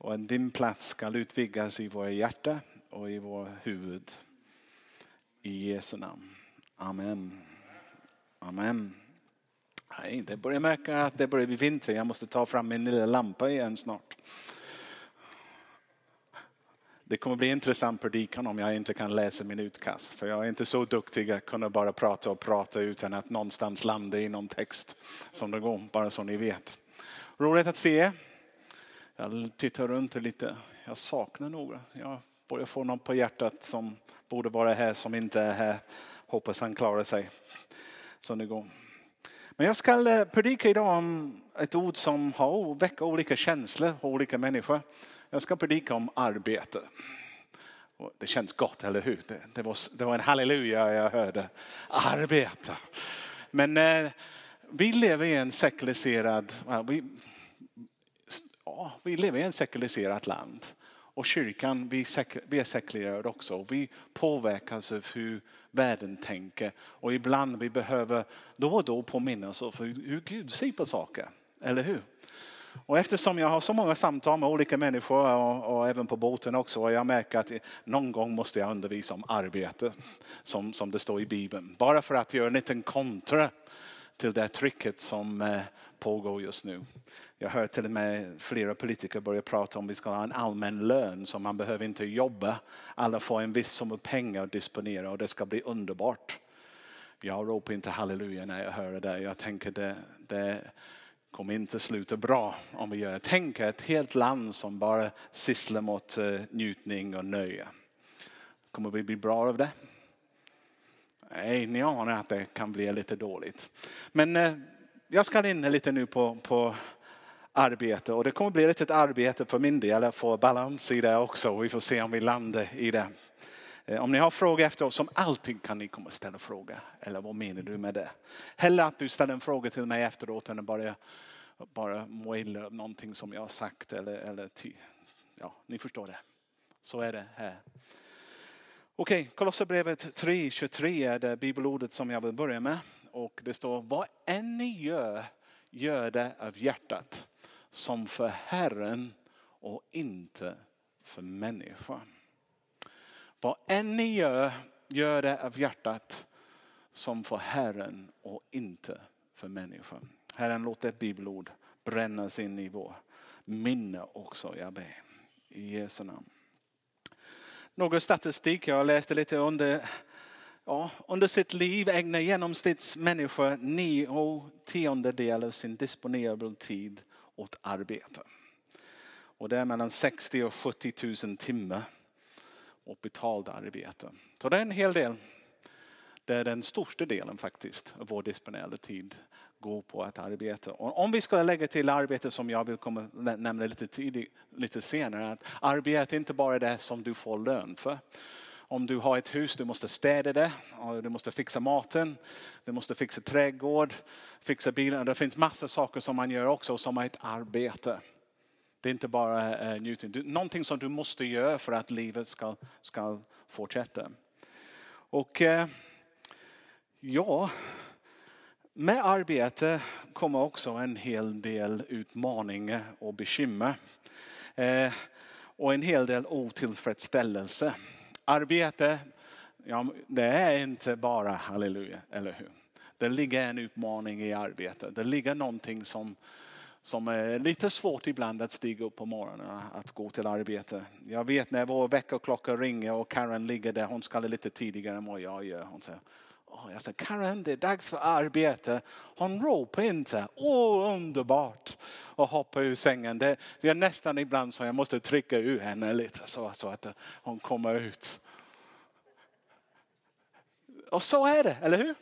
Och en din plats ska utvidgas i våra hjärta och i vår huvud. I Jesu namn. Amen. Amen. Nej, det börjar märka att det börjar bli vinter. Jag måste ta fram min lilla lampa igen snart. Det kommer bli intressant predikan om jag inte kan läsa min utkast. För jag är inte så duktig att kunna bara prata och prata utan att någonstans landa i någon text som det går. Bara så ni vet. Roligt att se er. Jag tittar runt lite. Jag saknar några. Jag börjar få någon på hjärtat som borde vara här som inte är här. Hoppas han klarar sig. Så det går. Men jag ska predika idag om ett ord som har väckt olika känslor och olika människor. Jag ska predika om arbete. Det känns gott, eller hur? Det var en halleluja jag hörde. Arbeta. Men vi lever i en sekulariserad... Vi lever i en sekulariserat land. Och kyrkan, vi är sekulariserade också. Och vi påverkas av hur världen tänker. Och ibland vi behöver då och då påminna oss om hur Gud ser på saker. Eller hur? Och eftersom jag har så många samtal med olika människor och även på båten också. Och jag märker att någon gång måste jag undervisa om arbete som det står i Bibeln. Bara för att göra en liten kontra till det trycket som pågår just nu. Jag hör till och med flera politiker börja prata om vi ska ha en allmän lön som man behöver inte jobba. Alla får en viss summa pengar att disponera och det ska bli underbart. Jag ropar inte halleluja när jag hör det där. Jag tänker det kommer inte sluta bra om vi gör det. Tänk ett helt land som bara sysslar mot njutning och nöje. Kommer vi bli bra av det? Nej, ni anar att det kan bli lite dåligt. Men jag ska in lite nu på arbete. Och det kommer bli lite ett arbete för min del att få balans i det också. Vi får se om vi landar i det. Om ni har frågor efteråt, som alltid kan ni komma och ställa frågor. Eller vad menar du med det? Hellre att du ställer en fråga till mig efteråt än att bara må illa om någonting som jag har sagt. Ja, ni förstår det. Så är det här. Okej, Kolosserbrevet 3:23 är det bibelordet som jag vill börja med. Och det står, vad än ni gör, gör det av hjärtat. Som för Herren och inte för människan. Vad än ni gör, gör det av hjärtat. Som för Herren och inte för människan. Herren låter ett bibelord brännas in i vår minne också, jag ber. I Jesu namn. Någon statistik, jag läste lite under sitt liv ägnar genomsnittsmänniskor 9/10 av sin disponibel tid åt arbete. Och det är mellan 60 och 70 000 timmar och betald arbete. Så det är en hel del. Det är den största delen faktiskt av vår disponibla tid går på att arbeta. Och om vi skulle lägga till arbete som jag vill nämna lite senare. Att arbete är inte bara det som du får lön för. Om du har ett hus, du måste städa det. Du måste fixa maten. Du måste fixa trädgård. Fixa bilen. Det finns massa saker som man gör också som är ett arbete. Det är inte bara njutning. Någonting som du måste göra för att livet ska fortsätta. Och med arbete kommer också en hel del utmaningar och bekymmer. Och en hel del otillfredsställelse. Arbete, det är inte bara halleluja, eller hur? Det ligger en utmaning i arbete. Det ligger någonting som är lite svårt ibland att stiga upp på morgonen, att gå till arbete. Jag vet när vår väckarklocka ringer och Karen ligger där, hon ska lite tidigare än vad jag gör. Hon säger... Jag sa, Karen, det är dags för arbete. Hon ropar inte. Underbart. Och hoppar ur sängen. Det är nästan ibland så jag måste trycka ur henne lite. Så att hon kommer ut. Och så är det, eller hur?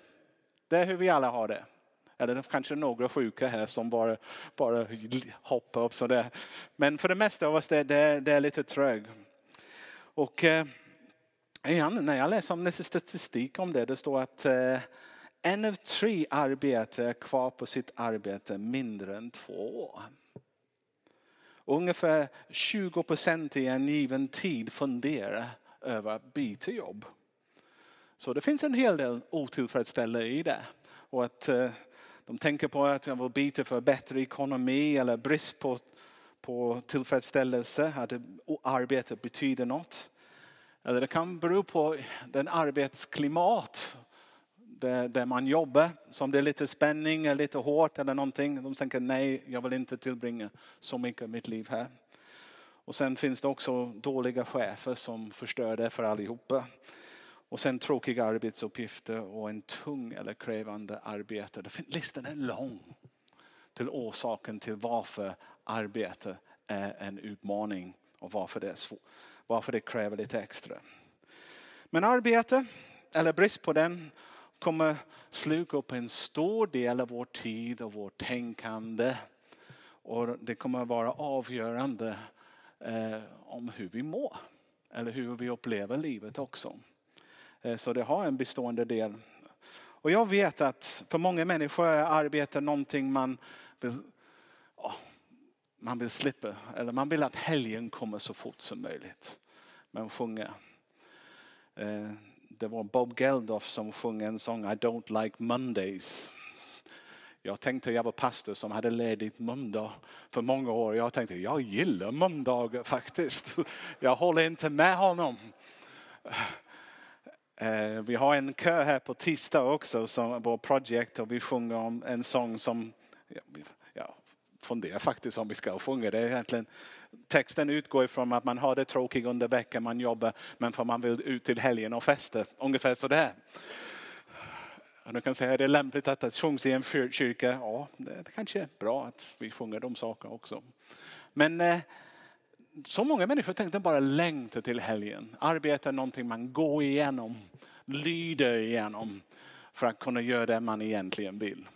Det är hur vi alla har det. Eller det är kanske några sjuka här som bara hoppar upp sådär. Men för det mesta av oss, det är lite trög. Och... när jag läser om lite statistik om det. Det står att en av 3 arbetare är kvar på sitt arbete mindre än 2 år. Ungefär 20% i en given tid funderar över att byta jobb. Så det finns en hel del otillfredsställelse i det. Och att de tänker på att jag vill byta för bättre ekonomi eller brist på på tillfredsställelse, att arbete betyder något. Eller det kan bero på den arbetsklimat där man jobbar, som det är lite spänning eller lite hårt eller någonting. De tänker nej, jag vill inte tillbringa så mycket av mitt liv här. Och sen finns det också dåliga chefer som förstör det för allihopa. Och sen tråkiga arbetsuppgifter och en tung eller krävande arbete. Listan är lång till orsaken till varför arbete är en utmaning och varför det är svårt. Varför det kräver lite extra. Men arbete, eller brist på den, kommer sluka upp en stor del av vår tid och vårt tänkande. Och det kommer vara avgörande om hur vi mår. Eller hur vi upplever livet också. Så det har en bestående del. Och jag vet att för många människor är arbete någonting man vill slippa, eller man vill att helgen kommer så fort som möjligt. Man sjunger. Det var Bob Geldof som sjöng en sång, I don't like Mondays. Jag tänkte jag var pastor som hade ledigt måndag för många år. Jag tänkte jag gillar måndagar faktiskt. Jag håller inte med honom. Vi har en kö här på tisdag också som vår projekt, och vi sjunger om en sång som... Ja, funderar faktiskt om vi ska sjunga det egentligen. Texten utgår ifrån att man har det tråkigt under veckan man jobbar, men för man vill ut till helgen och festa. Ungefär så där. Och du kan säga, är det lämpligt att det sjungs i en kyrka? Ja, det kanske är bra att vi sjunger de sakerna också. Men så många människor tänkte bara längta till helgen. Arbeta är någonting man går igenom, lyder igenom för att kunna göra det man egentligen vill.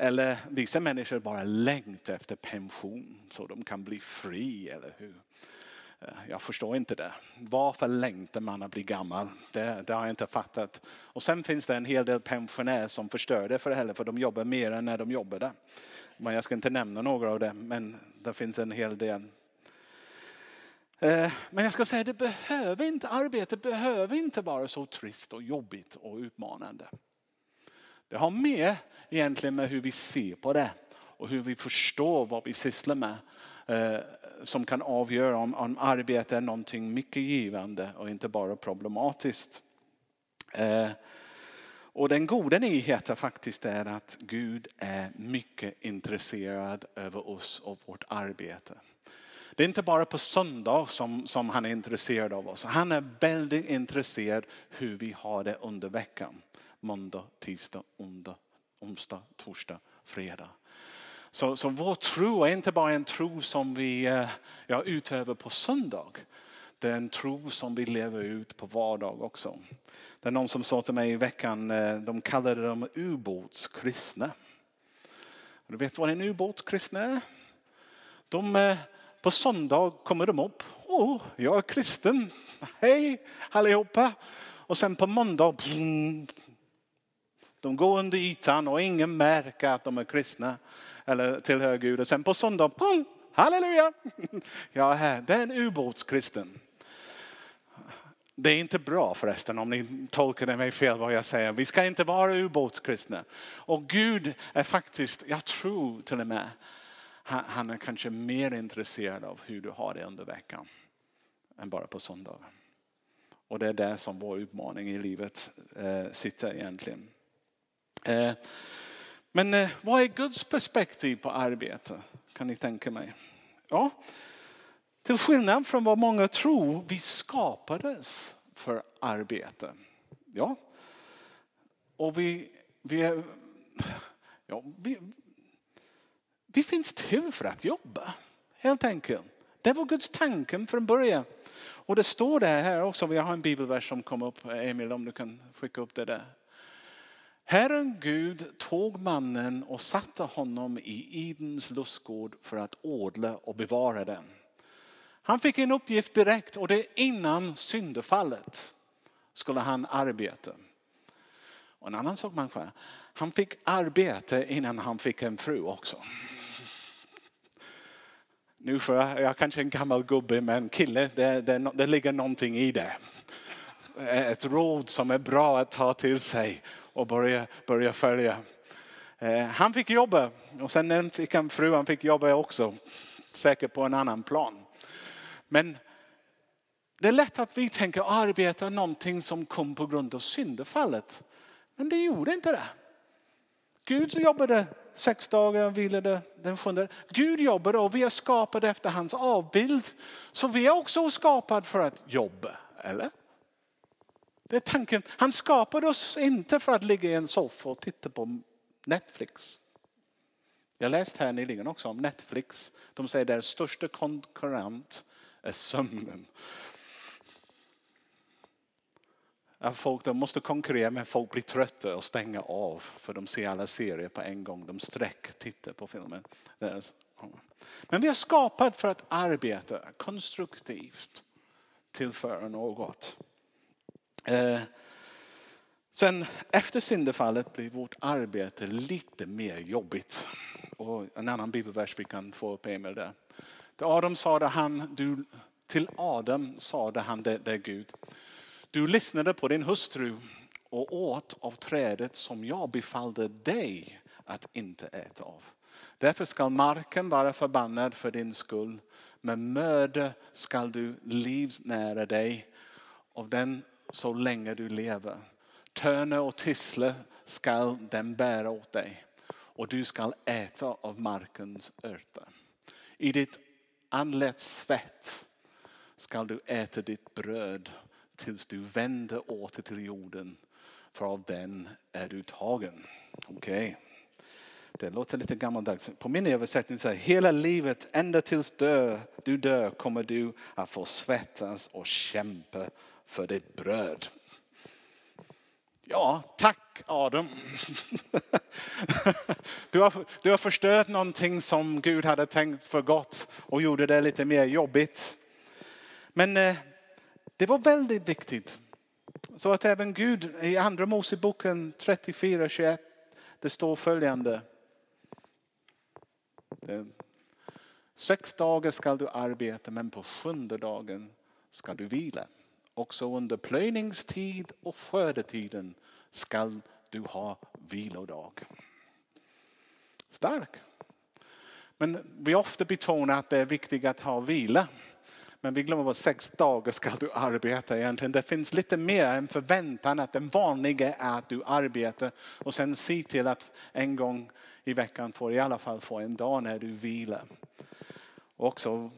Eller vissa människor bara längtar efter pension så de kan bli fri, eller hur? Jag förstår inte det. Varför längtar man att bli gammal? Det har jag inte fattat. Och sen finns det en hel del pensionärer som förstör det för de jobbar mer än när de jobbade. Men jag ska inte nämna några av det, men det finns en hel del. Men jag ska säga, arbete behöver inte vara så trist och jobbigt och utmanande. Det har mer egentligen med hur vi ser på det och hur vi förstår vad vi sysslar med som kan avgöra om arbete är någonting mycket givande och inte bara problematiskt. Och den goda nyheten faktiskt är att Gud är mycket intresserad över oss och vårt arbete. Det är inte bara på söndag som han är intresserad av oss. Han är väldigt intresserad hur vi har det under veckan. Måndag, tisdag, onsdag, torsdag, fredag. Så vår tro är inte bara en tro som vi utöver på söndag. Det är en tro som vi lever ut på vardag också. Det är någon som sa till mig i veckan, de kallade dem ubåtskristna. Du vet vad en ubåtskristna är? På söndag kommer de upp. Åh, jag är kristen. Hej allihopa. Och sen på måndag, de går under ytan och ingen märker att de är kristna eller tillhör Gud. Och sen på söndag, halleluja, jag är här. Det är en ubåtskristen. Det är inte bra förresten om ni tolkar mig fel vad jag säger. Vi ska inte vara ubåtskristna. Och Gud är faktiskt, jag tror till och med, han är kanske mer intresserad av hur du har det under veckan än bara på söndag. Och det är där som vår utmaning i livet sitter egentligen. Men vad är Guds perspektiv på arbete? Kan ni tänka mig? Ja, till skillnad från vad många tror, vi skapades för arbete. Ja, och vi finns till för att jobba, helt enkelt. Det var Guds tanken från början. Och det står det här också. Vi har en bibelvers som kom upp. Emil, om du kan skicka upp det där. Herren Gud tog mannen och satte honom i Edens lustgård för att odla och bevara den. Han fick en uppgift direkt, och det innan syndefallet skulle han arbeta. Och en annan sak människa, han fick arbete innan han fick en fru också. Nu för jag kanske en gammal gubbe, men kille, det ligger någonting i det. Ett råd som är bra att ta till sig och börja följa. Han fick jobba, och sen fick han fru, han fick jobba också. säkert på en annan plan. Men det är lätt att vi tänker arbeta någonting som kom på grund av syndefallet. Men det gjorde inte det. Gud jobbade 6 dagar och vilade den 7:e. Gud jobbade och vi är skapade efter hans avbild. Så vi är också skapade för att jobba, eller? Det är tanken. Han skapade oss inte för att ligga i en soffa och titta på Netflix. Jag läste här nyligen också om Netflix. De säger att deras största konkurrent är sömnen. Folk, de måste konkurrera med folk blir trötta och stänga av. För de ser alla serier på en gång. De tittar på filmen. Men vi har skapat för att arbeta konstruktivt. Tillföra något. Sen efter syndefallet blir vårt arbete lite mer jobbigt. Och en annan bibelvers vi kan få upp Emil där. Till Adam sade han det Gud. Du lyssnade på din hustru och åt av trädet som jag befallde dig att inte äta av. Därför ska marken vara förbannad för din skull. Med möda ska du livsnära dig av den så länge du lever. Törne och tisle ska den bära åt dig. Och du ska äta av markens örter. I ditt anlets svett ska du äta ditt bröd. Tills du vänder åter till jorden. För av den är du tagen. Okej. Det låter lite gammaldags. På min översättning säger hela livet ända tills du dör kommer du att få svettas och kämpa för ditt bröd. Ja, tack Adam. Du har förstört någonting som Gud hade tänkt för gott. Och gjorde det lite mer jobbigt. Men det var väldigt viktigt. Så att även Gud i andra Moseboken 34:21 det står följande. 6 dagar ska du arbeta men på 7:e dagen ska du vila. Också under plöjningstid och skördetiden ska du ha vilodag. Stark. Men vi ofta betonar att det är viktigt att ha vila. Men vi glömmer att 6 dagar ska du arbeta egentligen. Det finns lite mer än förväntan att den vanliga är att du arbetar. Och sen se till att en gång i veckan får i alla fall få en dag när du vilar. Och också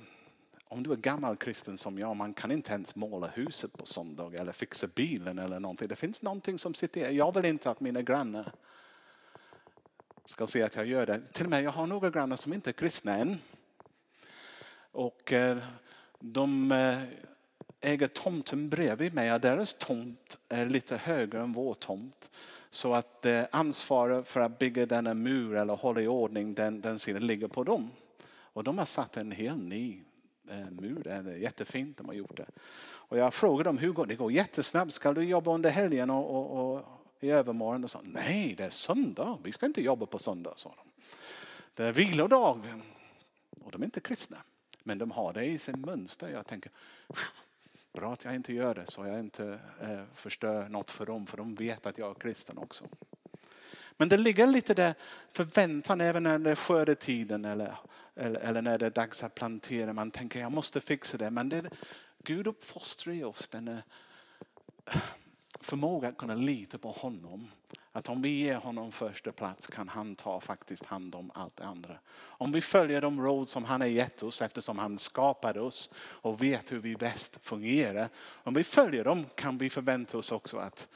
om du är gammal kristen som jag. Man kan inte ens måla huset på söndag eller fixa bilen eller någonting. Det finns någonting som sitter. Jag vill inte att mina grannar ska se att jag gör det. Till och med jag har några grannar som inte är kristna än. Och de äger tomten bredvid mig. Deras tomt är lite högre än vår tomt. Så att ansvaret för att bygga denna mur eller hålla i ordning den sidan ligger på dem. Och de har satt en helt ny mur. Det är jättefint de har gjort det. Och jag frågade dem hur går det? Det går jättesnabbt. Ska du jobba under helgen och i övermorgon? Och sa, nej det är söndag. Vi ska inte jobba på söndag, sa de. Det är vilodagen. Och de är inte kristna. Men de har det i sin mönster. Jag tänker, bra att jag inte gör det så jag inte förstör något för dem. För de vet att jag är kristen också. Men det ligger lite där förväntan även när det är skördetiden. Eller när det är dags att plantera. Man tänker, jag måste fixa det. Men Gud uppfostrar i oss den förmåga att kunna lita på honom. Att om vi ger honom första plats kan han ta faktiskt hand om allt det andra. Om vi följer de råd som han har gett oss eftersom han skapade oss och vet hur vi bäst fungerar. Om vi följer dem kan vi förvänta oss också att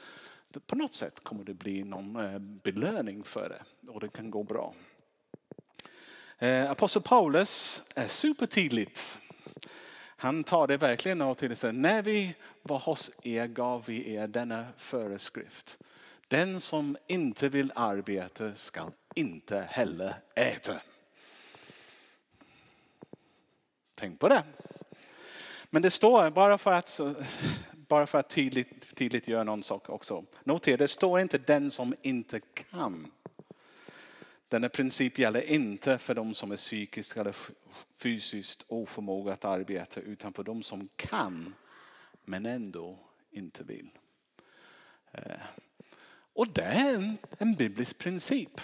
på något sätt kommer det bli någon belöning för det. Och det kan gå bra. Apostel Paulus är supertydligt. Han tar det verkligen och till sig. När vi var hos er gav vi er denna föreskrift. Den som inte vill arbeta ska inte heller äta. Tänk på det. Men det står bara för att tydligt göra någon sak också. Notera, det står inte den som inte kan. Denna princip gäller inte för de som är psykiskt eller fysiskt oförmåga att arbeta utan för de som kan men ändå inte vill. Och det är en biblisk princip.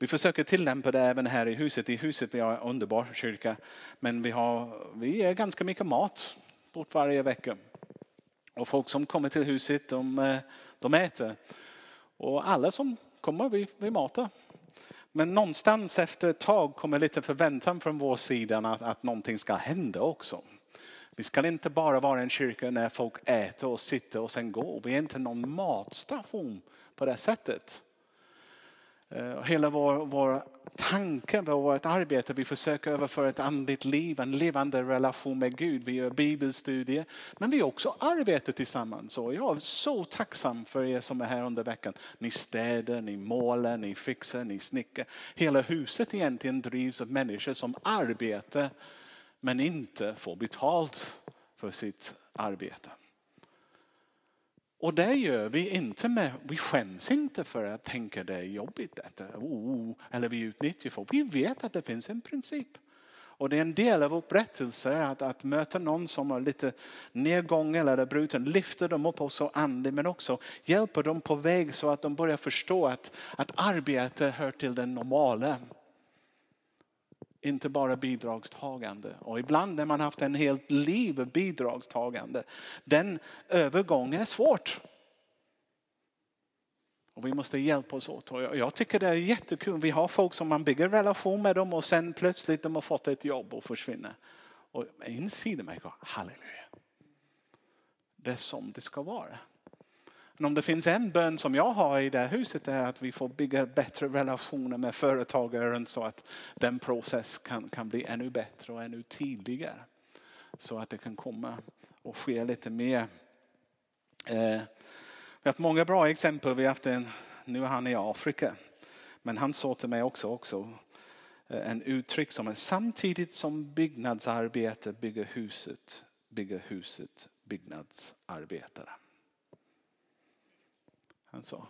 Vi försöker tillämpa det även här i huset. I huset vi har en underbar kyrka. Men vi ger ganska mycket mat bort varje vecka. Och folk som kommer till huset, de äter. Och alla som kommer, vi matar. Men någonstans efter ett tag kommer lite förväntan från vår sida att någonting ska hända också. Vi ska inte bara vara en kyrka när folk äter och sitter och sen går. Vi är inte någon matstation på det sättet. Hela vår tanke, vårt arbete, vi försöker överföra ett andligt liv, en levande relation med Gud. Vi gör bibelstudier, men vi också arbetar tillsammans. Och jag är så tacksam för er som är här under veckan. Ni städer, ni målar, ni fixar, ni snickar. Hela huset egentligen drivs av människor som arbetar men inte får betalt för sitt arbete. Och det gör vi inte med, vi skäms inte för att tänka det är jobbigt detta. Eller vi utnyttjar folk. Vi vet att det finns en princip. Och det är en del av upprättelse att möta någon som har lite nedgång eller bruten. Lyfter dem upp och så andligt, men också hjälper dem på väg så att de börjar förstå att arbete hör till den normala. Inte bara bidragstagande. Och ibland när man haft en helt liv bidragstagande. Den övergången är svårt. Och vi måste hjälpa oss åt. Och jag tycker det är jättekul. Vi har folk som man bygger relation med dem. Och sen plötsligt de har fått ett jobb och försvinner. Och insidan mig går, halleluja. Det är som det ska vara. Men om det finns en bön som jag har i det här huset är att vi får bygga bättre relationer med företagaren så att den process kan bli ännu bättre och ännu tidigare. Så att det kan komma och ske lite mer. Vi har haft många bra exempel. Vi har haft nu är han i Afrika. Men han sa till mig också en uttryck som är samtidigt som byggnadsarbete bygger huset byggnadsarbetare. Alltså.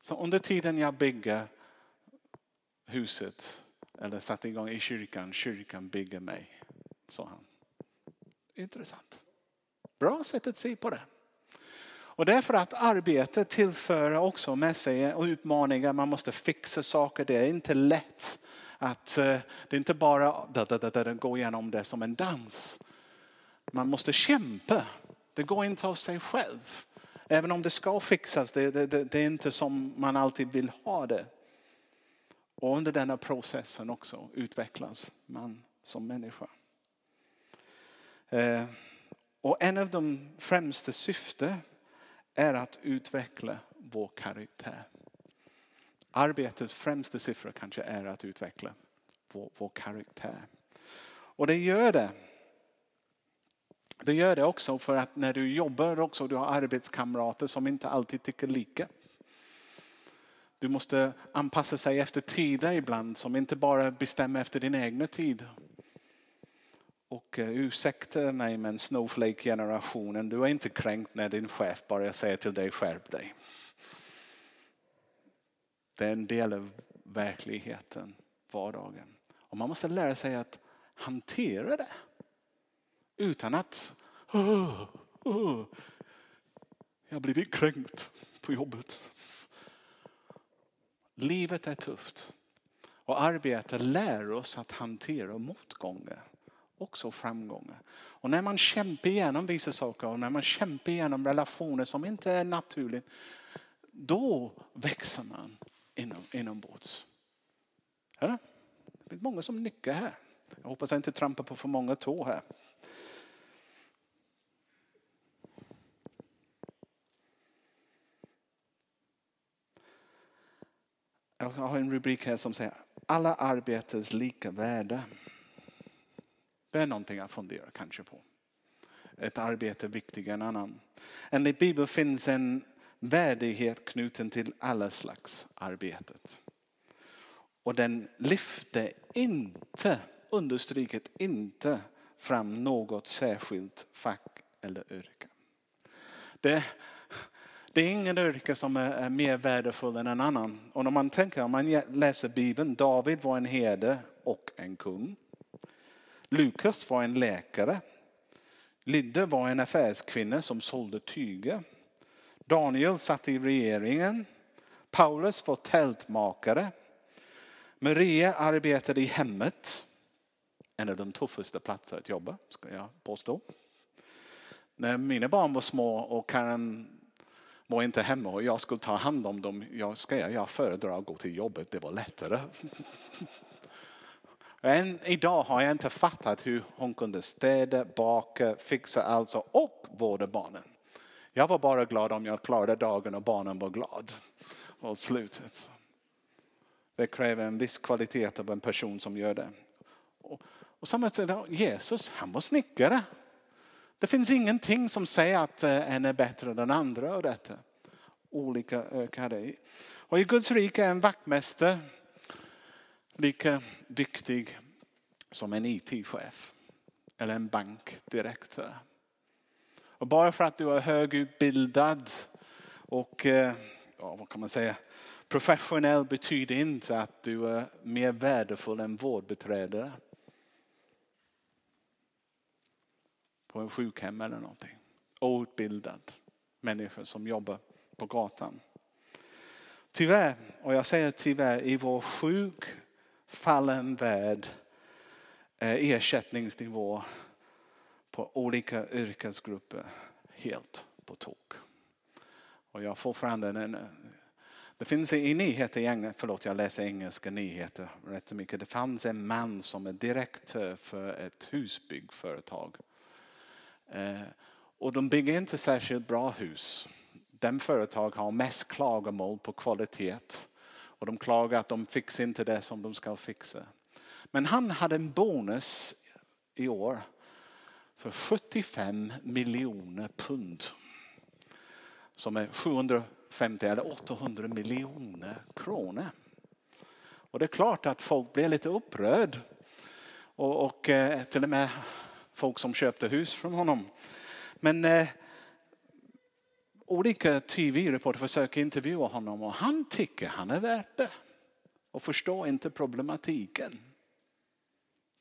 Så under tiden jag bygger huset eller satte igång i kyrkan bygger mig, sa han. Intressant. Bra sätt att se på det. Och därför att arbete tillför också med sig och utmaningar. Man måste fixa saker. Det är inte lätt att det är inte bara gå igenom det som en dans. Man måste kämpa. Det går inte av sig själv. Även om det ska fixas, det är inte som man alltid vill ha det. Och under denna processen också utvecklas man som människa. Och en av de främsta syften är att utveckla vår karaktär. Arbetets främsta syfte kanske är att utveckla vår karaktär. Och det gör det. Det gör det också för att när du jobbar också du har arbetskamrater som inte alltid tycker lika. Du måste anpassa sig efter tider ibland som inte bara bestämmer efter din egna tid. Och ursäkta mig men snowflake-generationen, du är inte kränkt när din chef bara säger till dig skärp dig. Det är en del av verkligheten, vardagen. Och man måste lära sig att hantera det. Utan att jag blir kränkt på jobbet. Livet är tufft. Och arbete lär oss att hantera motgångar. Också framgångar. Och när man kämpar igenom vissa saker och när man kämpar igenom relationer som inte är naturligt. Då växer man inombords. Ja, det är många som nickar här. Jag hoppas jag inte trampar på för många tår här. Jag har en rubrik här som säger alla arbetets lika värde. Det är någonting jag funderar kanske på. Ett arbete viktigare än annan. Enligt Bibeln finns en värdighet knuten till alla slags arbetet. Och den lyfter inte, understryket inte fram något särskilt fack eller yrke. Det är ingen yrke som är mer värdefull än en annan. Och när man tänker, om man läser Bibeln, David var en herde och en kung. Lukas var en läkare. Lydde var en affärskvinna som sålde tyger. Daniel satt i regeringen. Paulus var tältmakare. Maria arbetade i hemmet. En av de tuffaste platser att jobba, ska jag påstå. När mina barn var små och Karen var inte hemma och jag skulle ta hand om dem. Jag föredrar att gå till jobbet, det var lättare. Än idag har jag inte fattat hur hon kunde städa, baka, fixa allt och vårda barnen. Jag var bara glad om jag klarade dagen och barnen var glad åt slutet. Det kräver en viss kvalitet av en person som gör det. Och samma sätt, Jesus, han var snickare. Det finns ingenting som säger att en är bättre än den andra och detta. Olika ökar i. Och i Guds rike är en vaktmästare lika dyktig som en IT-chef eller en bankdirektör. Och bara för att du är högutbildad och vad kan man säga, professionell betyder inte att du är mer värdefull än vårdbiträdare på en sjukhem eller någonting. Outbildad människor som jobbar på gatan. Tyvärr, och jag säger tyvärr, i vår sjuk fallen värld är ersättningsnivå på olika yrkesgrupper helt på tok. Och jag får fram den. Det finns i nyheter i England, förlåt jag läser engelska nyheter rätt mycket. Det fanns en man som är direktör för ett husbyggföretag. Och de bygger inte särskilt bra hus. Den företag har mest klagomål på kvalitet. Och de klagar att de fixar inte det som de ska fixa. Men han hade en bonus i år för 75 miljoner pund. Som är 750 eller 800 miljoner kronor. Och det är klart att folk blir lite upprörda. Och till och med folk som köpte hus från honom. Men olika tv-reporter försöker intervjua honom och han tycker han är värd det. Och förstår inte problematiken.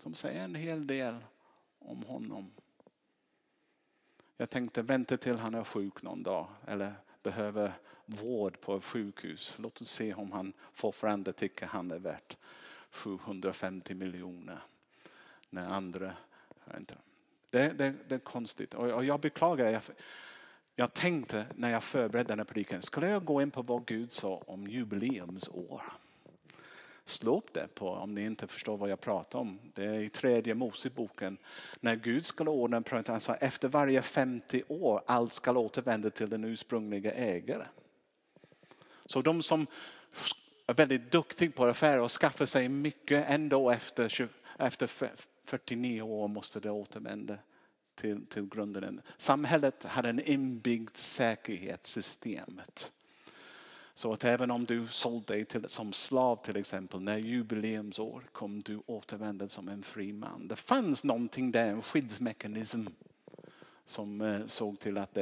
Som säger en hel del om honom. Jag tänkte vänta till han är sjuk någon dag. Eller behöver vård på ett sjukhus. Låt oss se om han får förändra tycker han är värt 750 miljoner. När andra inte. Det är konstigt. Och jag beklagar det. Jag tänkte när jag förberedde den här predikan, skulle jag gå in på vad Gud sa om jubileumsår? Slå upp det på om ni inte förstår vad jag pratar om. Det är i 3:e Moseboken. När Gud skulle ordna en prövning, han sa efter varje 50 år allt ska återvända till den ursprungliga ägaren. Så de som är väldigt duktiga på affärer och skaffar sig mycket ändå efter 49 år måste det återvända. Till grunden. Samhället hade en inbyggd säkerhetssystemet. Så att även om du sålde dig som slav till exempel, när jubileumsår kom du återvända som en fri man. Det fanns någonting där, en skyddsmekanism som såg till att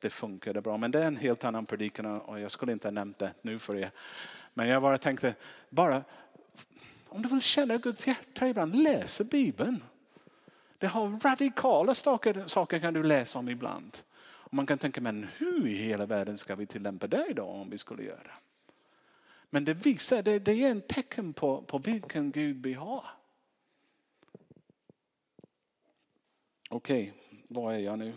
det funkade bra. Men det är en helt annan predikan och jag skulle inte ha nämnt det nu för er. Men jag bara tänkte, om du vill känna Guds hjärta ibland, läs Bibeln. Det har radikala saker kan du läsa om ibland. Och man kan tänka, men hur i hela världen ska vi tillämpa det idag om vi skulle göra det? Men det visar, det är en tecken på vilken Gud vi har. Okej, vad är jag nu?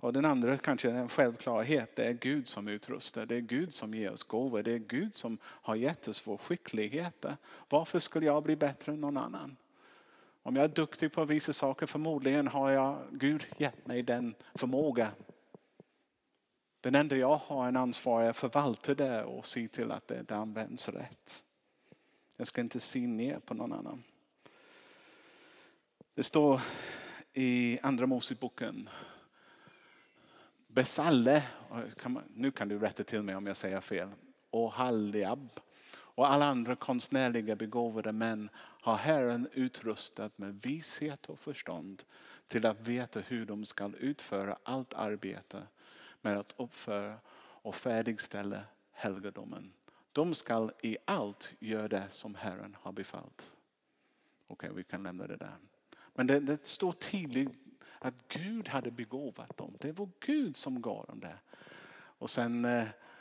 Och den andra kanske är en självklarhet. Det är Gud som utrustar. Det är Gud som ger oss gåvor. Det är Gud som har gett oss vår skicklighet. Varför skulle jag bli bättre än någon annan? Om jag är duktig på vissa saker, förmodligen har jag Gud gett mig den förmåga. Den enda jag har en ansvar är att förvalta det och se till att det används rätt. Jag ska inte se ner på någon annan. Det står i andra Moseboken. Besalle, nu kan du rätta till mig om jag säger fel. Och Haliab. Och alla andra konstnärliga begåvade män har Herren utrustat med vishet och förstånd till att veta hur de ska utföra allt arbete med att uppföra och färdigställa helgedomen. De ska i allt göra det som Herren har befallt. Okej, vi kan lämna det där. Men det står tydligt att Gud hade begåvat dem. Det var Gud som gav dem det. Och sen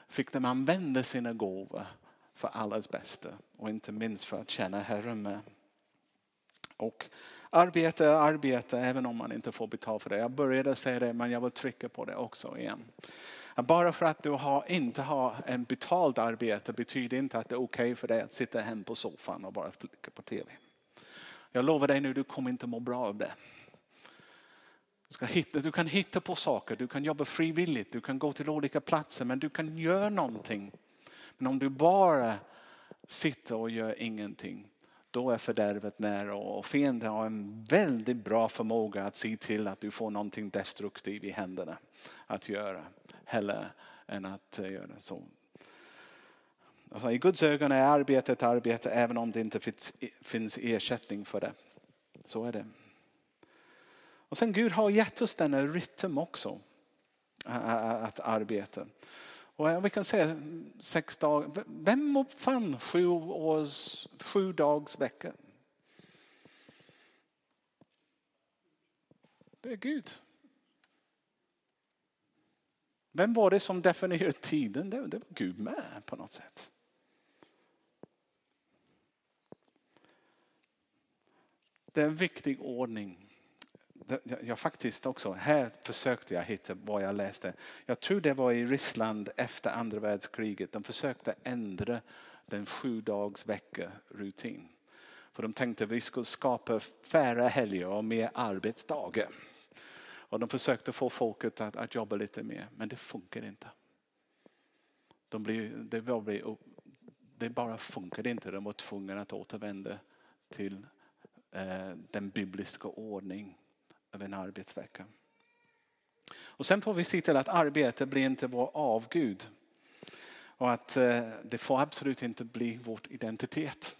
fick de använda sina gåvor för allas bästa och inte minst för att tjäna Herren med. Och arbeta även om man inte får betalt för det. Jag började säga det, men jag vill trycka på det också igen. Bara för att du inte har en betald arbete betyder inte att det är okej för dig att sitta hem på soffan och bara klicka på tv. Jag lovar dig nu, du kommer inte må bra av det. Du kan hitta på saker, du kan jobba frivilligt, du kan gå till olika platser, men du kan göra någonting. Men om du bara sitter och gör ingenting, då är fördärvet nära, och fienden har en väldigt bra förmåga att se till att du får någonting destruktivt i händerna att göra, hellre än att göra så. Alltså, i Guds ögon är arbetet ett arbete även om det inte finns ersättning för det. Så är det. Och sen Gud har gett oss denna rytm också att arbeta. Och vi kan säga 6 dagar. Vem uppfann 7 dagars vecka? Det är Gud. Vem var det som definierade tiden? Det var Gud med på något sätt. Det är en viktig ordning. Jag faktiskt också, här försökte jag hitta vad jag läste. Jag tror det var i Ryssland efter andra världskriget. De försökte ändra den 7 dagars veckorutin. För de tänkte att vi skulle skapa färre helger och mer arbetsdagar. Och de försökte få folket att jobba lite mer. Men det funkar inte. Det bara funkade inte. De var tvungna att återvända till den bibliska ordningen av en arbetsvecka. Och sen får vi se till att arbete blir inte vår avgud. Och att det får absolut inte bli vår identitet.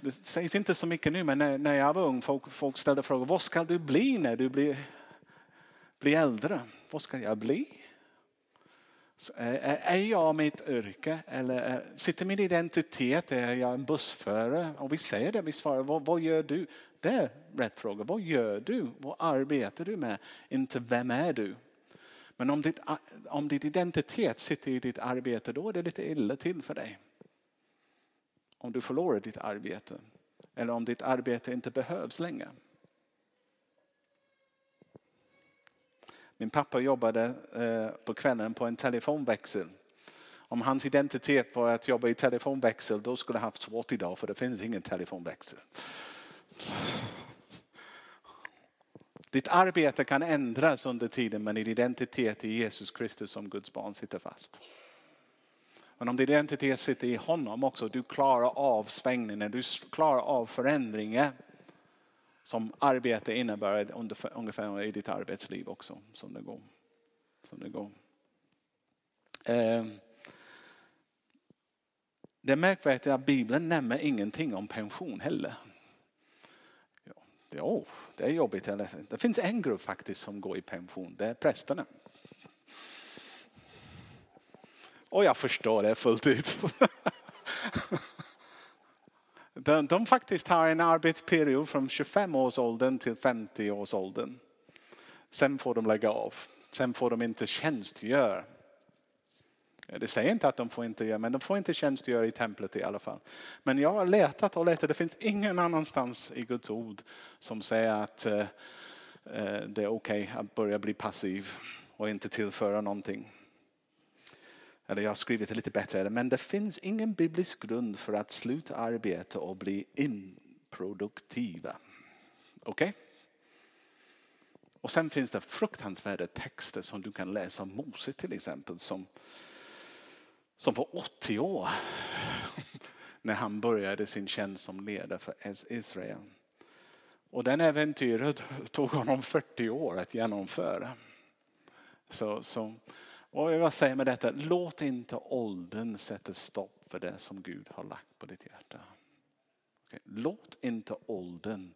Det sägs inte så mycket nu, men när jag var ung, folk ställde frågor. Vad ska du bli när du blir äldre? Vad ska jag bli? Är jag mitt yrke? Eller sitter min identitet? Är jag en bussförare? Om vi säger det, vi svarar, vad gör du? Det är rätt fråga. Vad gör du? Vad arbetar du med? Inte vem är du? Men om ditt identitet sitter i ditt arbete, då är det lite illa till för dig. Om du förlorar ditt arbete. Eller om ditt arbete inte behövs längre. Min pappa jobbade på kvällen på en telefonväxel. Om hans identitet var att jobba i telefonväxel, då skulle han haft svårt idag, för det finns ingen telefonväxel. Ditt arbete kan ändras under tiden, men din identitet i Jesus Kristus som Guds barn sitter fast. Men om din identitet sitter i honom också, du klarar av svängningen, du klarar av förändringar som arbete innebär ungefär i ditt arbetsliv också, som det går. Det märkvärdigt är att Bibeln nämner ingenting om pension heller. Ja, det är jobbigt. Det finns en grupp faktiskt som går i pension. Det är prästerna. Och jag förstår det fullt ut. De faktiskt har en arbetsperiod från 25-årsåldern till 50-årsåldern. Sen får de lägga av. Sen får de inte tjänstgöra. Det säger inte att de får inte göra, men de får inte tjänstgöra i templet i alla fall. Men jag har letat. Det finns ingen annanstans i Guds ord som säger att det är okej att börja bli passiv och inte tillföra någonting. Eller jag har skrivit det lite bättre. Men det finns ingen biblisk grund för att sluta arbeta och bli improduktiva. Okej? Och sen finns det fruktansvärda texter som du kan läsa om Mose till exempel, som var 80 år när han började sin tjänst som ledare för Israel. Och den äventyret tog honom 40 år att genomföra. Så och jag vill säga med detta, låt inte åldern sätta stopp för det som Gud har lagt på ditt hjärta. Låt inte åldern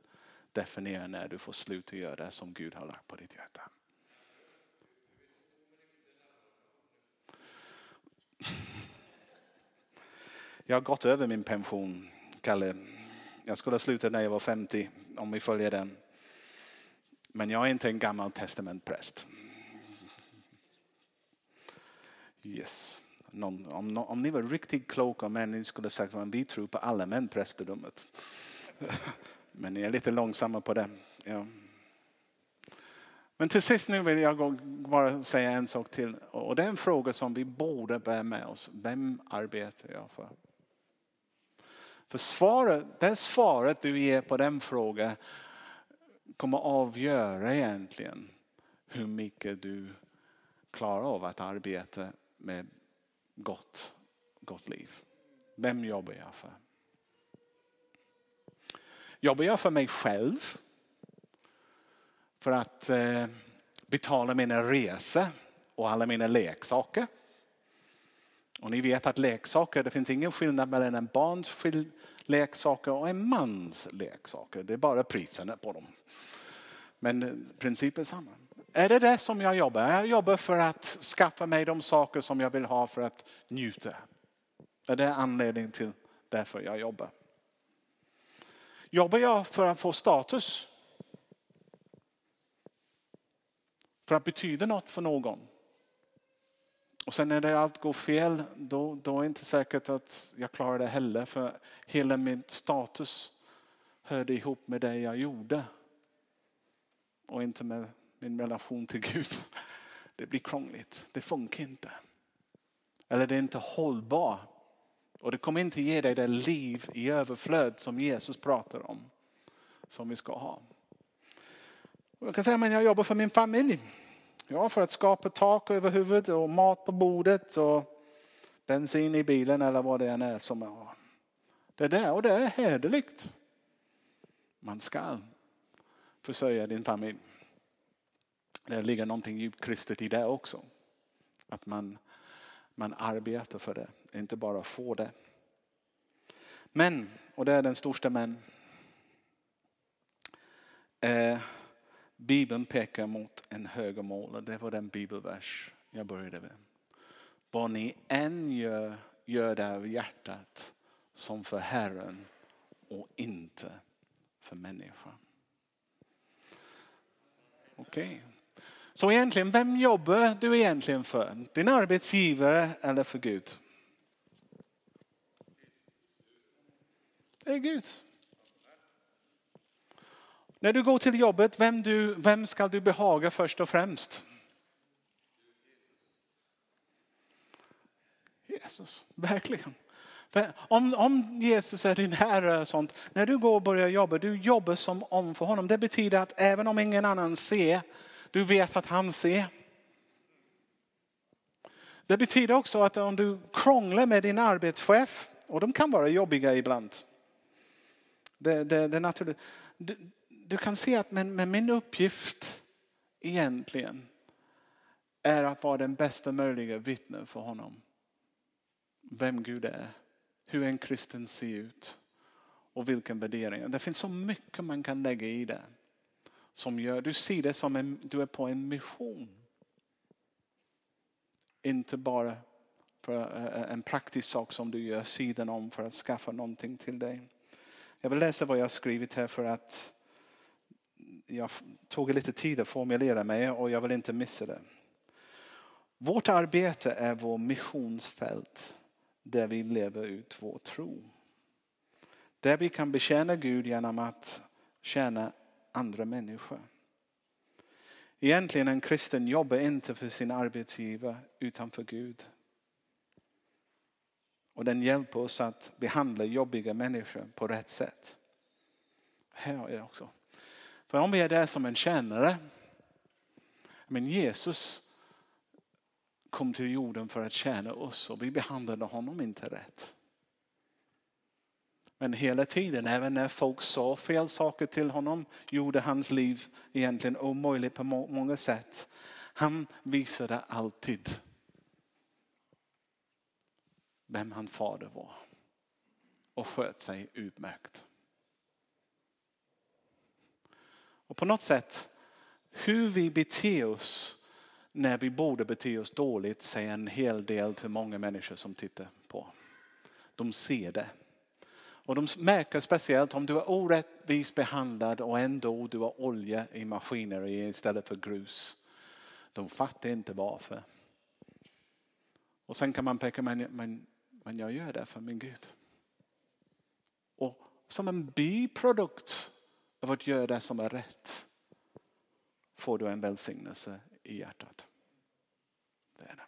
definiera när du får sluta göra det som Gud har lagt på ditt hjärta. Jag har gått över min pension, Kalle. Jag skulle ha slutat när jag var 50, om vi följer den. Men jag är inte en gammal testamentpräst. Yes. Om ni var riktigt kloka män, ni skulle sagt att vi tror på alla män prästedömet. Men ni är lite långsamma på det. Ja. Men till sist nu vill jag bara säga en sak till. Och det är en fråga som vi borde bära med oss. Vem arbetar jag för? För det svaret du ger på den frågan kommer avgöra egentligen hur mycket du klarar av att arbeta med gott liv. Vem jobbar jag för? Jobbar jag för mig själv? För att betala mina resor och alla mina leksaker? Och ni vet att leksaker, det finns ingen skillnad mellan en barns leksaker och en mans leksaker. Det är bara priserna på dem. Men principen är samma. Är det som jag jobbar? Jag jobbar för att skaffa mig de saker som jag vill ha för att njuta. Är det anledningen till därför jag jobbar? Jobbar jag för att få status? För att betyda något för någon? Och sen när det allt går fel, då är det inte säkert att jag klarar det heller. För hela min status hörde ihop med det jag gjorde. Och inte med min relation till Gud. Det blir krångligt. Det funkar inte. Eller det är inte hållbart. Och det kommer inte ge dig det liv i överflöd som Jesus pratar om. Som vi ska ha. Och jag kan säga, men jag jobbar för min familj. Ja, för att skapa tak över huvudet och mat på bordet och bensin i bilen eller vad det än är som jag har. Det är hederligt. Man ska försörja din familj. Det ligger någonting djupt kristet i det också. Att man arbetar för det, inte bara får det. Men, och det är den största men. Bibeln pekar mot en högre mål, och det var den bibelvers jag började med. Vad ni än gör det av hjärtat som för Herren och inte för människan. Okej. Så egentligen, vem jobbar du egentligen för? Din arbetsgivare eller för Gud? Det är Gud. När du går till jobbet, vem ska du behaga först och främst? Jesus, verkligen. För om Jesus är din herre och sånt, när du går och börjar jobba, du jobbar som om för honom. Det betyder att även om ingen annan ser, du vet att han ser. Det betyder också att om du krånglar med din arbetschef, och de kan vara jobbiga ibland. Det är naturligt. Du kan se att men min uppgift egentligen är att vara den bästa möjliga vittnen för honom. Vem Gud är, hur en kristen ser ut och vilken värdering. Det finns så mycket man kan lägga i det. Som gör, du ser det som du är på en mission. Inte bara för en praktisk sak som du gör sidan om för att skaffa någonting till dig. Jag vill läsa vad jag har skrivit här för att jag tog lite tid att formulera mig och jag vill inte missa det. Vårt arbete är vår missionsfält där vi lever ut vår tro. Där vi kan betjäna Gud genom att tjäna andra människor. Egentligen en kristen jobbar inte för sin arbetsgivare utan för Gud. Och den hjälper oss att behandla jobbiga människor på rätt sätt. Här är det också. För om vi är där som en tjänare. Men Jesus kom till jorden för att tjäna oss och vi behandlade honom inte rätt. Men hela tiden, även när folk sa fel saker till honom, gjorde hans liv egentligen omöjligt på många sätt. Han visade alltid vem hans fader var och sköt sig utmärkt. Och på något sätt, hur vi beter oss när vi borde bete oss dåligt säger en hel del till många människor som tittar på. De ser det. Och de märker speciellt om du är orättvist behandlad och ändå du har olja i maskiner istället för grus. De fattar inte varför. Och sen kan man peka, men jag gör det för min Gud. Och som en biprodukt av att göra det som är rätt får du en välsignelse i hjärtat. Det är det.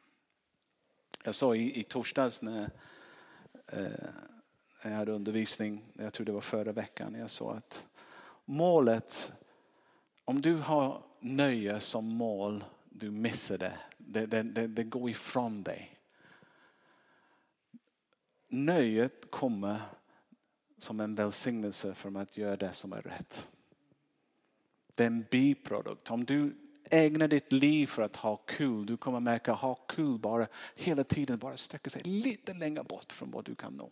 Jag sa i torsdags när jag hade undervisning, jag tror det var förra veckan, jag sa att målet, om du har nöje som mål, du missar det. Det går ifrån dig. Nöjet kommer som en välsignelse från att göra det som är rätt. Det är en biprodukt. Om du ägnar ditt liv för att ha kul, du kommer märka att ha kul bara hela tiden bara sträcker sig lite längre bort från vad du kan nå.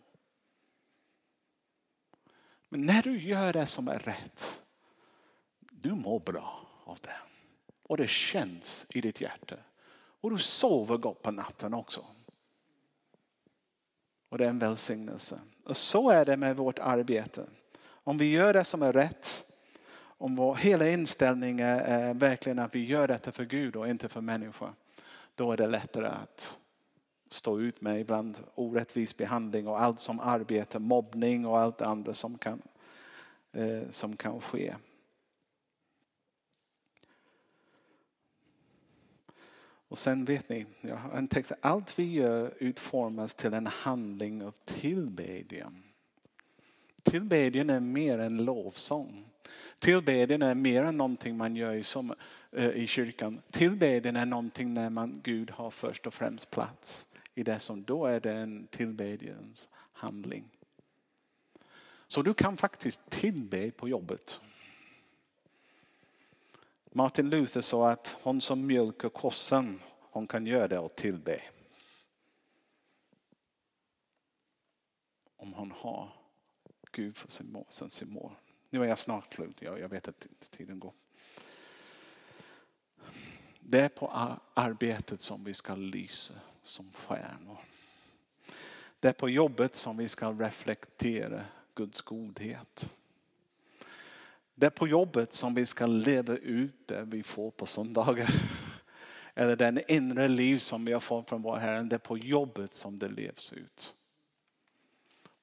Men när du gör det som är rätt, du mår bra av det. Och det känns i ditt hjärta. Och du sover gott på natten också. Och det är en välsignelse. Och så är det med vårt arbete. Om vi gör det som är rätt, om vår hela inställning är verkligen att vi gör detta för Gud och inte för människor, då är det lättare att stå ut med ibland orättvis behandling och allt som arbete, mobbning och allt andra som kan ske. Och sen vet ni, jag har en text, allt vi gör utformas till en handling av tillbedjan. Tillbedjan är mer än lovsång. Tillbedjan är mer än någonting man gör i kyrkan. Tillbedjan är någonting när Gud har först och främst plats i det som då är det en tillbedjans handling. Så du kan faktiskt tillbe på jobbet. Martin Luther sa att hon som mjölkar kossen, hon kan göra det och tillbe. Om hon har Gud för sin mål. Nu är jag snart slut, jag vet att tiden går. Det är på arbetet som vi ska lysa som stjärnor. Det är på jobbet som vi ska reflektera Guds godhet. Det är på jobbet som vi ska leva ut det vi får på söndagar. Eller den inre liv som vi har fått från vår Herre. Det är på jobbet som det levs ut.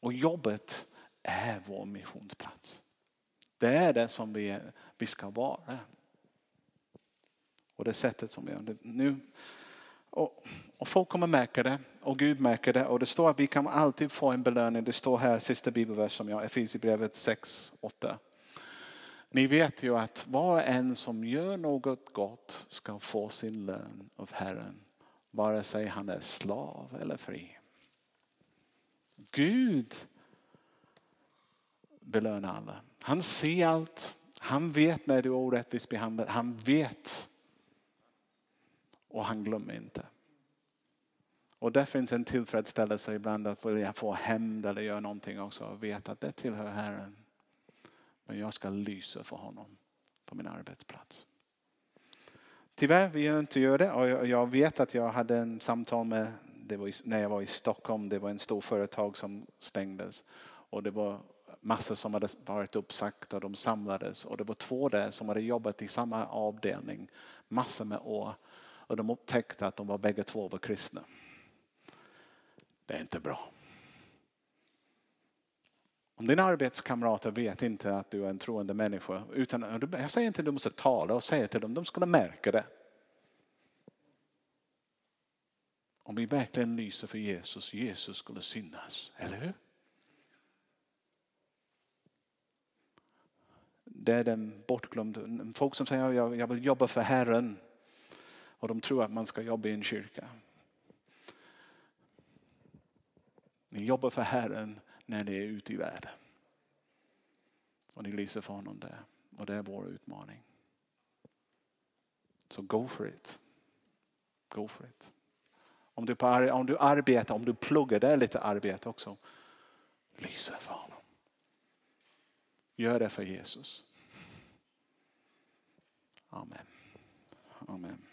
Och jobbet är vår missionsplats. Det är det som vi ska vara. Och det sättet som vi gör nu. Och folk kommer märka det. Och Gud märker det. Och det står att vi kan alltid få en belöning. Det står här, sista bibelvers som jag har. Efesierbrevet 6:8. Ni vet ju att var en som gör något gott ska få sin lön av Herren. Vare sig han är slav eller fri. Gud belönar alla. Han ser allt. Han vet när du är orättvist behandlad. Han vet. Och han glömmer inte. Och där finns en tillfredsställelse ibland att jag får hämnd eller gör någonting också. Och vet att det tillhör Herren. Men jag ska lysa för honom på min arbetsplats. Tyvärr vill jag inte göra det. Och jag vet att jag hade en samtal med, när jag var i Stockholm. Det var en stor företag som stängdes. Och det var massor som hade varit uppsagda. De samlades. Och det var två där som hade jobbat i samma avdelning. Massor med år. Och de upptäckte att de var bägge två var kristna. Det är inte bra. Om dina arbetskamrater vet inte att du är en troende människa. Utan, jag säger inte att du måste tala och säga till dem. De skulle märka det. Om vi verkligen lyser för Jesus. Jesus skulle synas. Eller hur? Det är den bortglömda. Folk som säger att jag vill jobba för Herren. Och de tror att man ska jobba i en kyrka. Ni jobbar för Herren när det är ute i världen. Och ni lyser för honom där. Och det är vår utmaning. Så go for it. Go for it. Om du arbetar, om du pluggar, det är lite arbete också. Lyser för honom. Gör det för Jesus. Amen. Amen.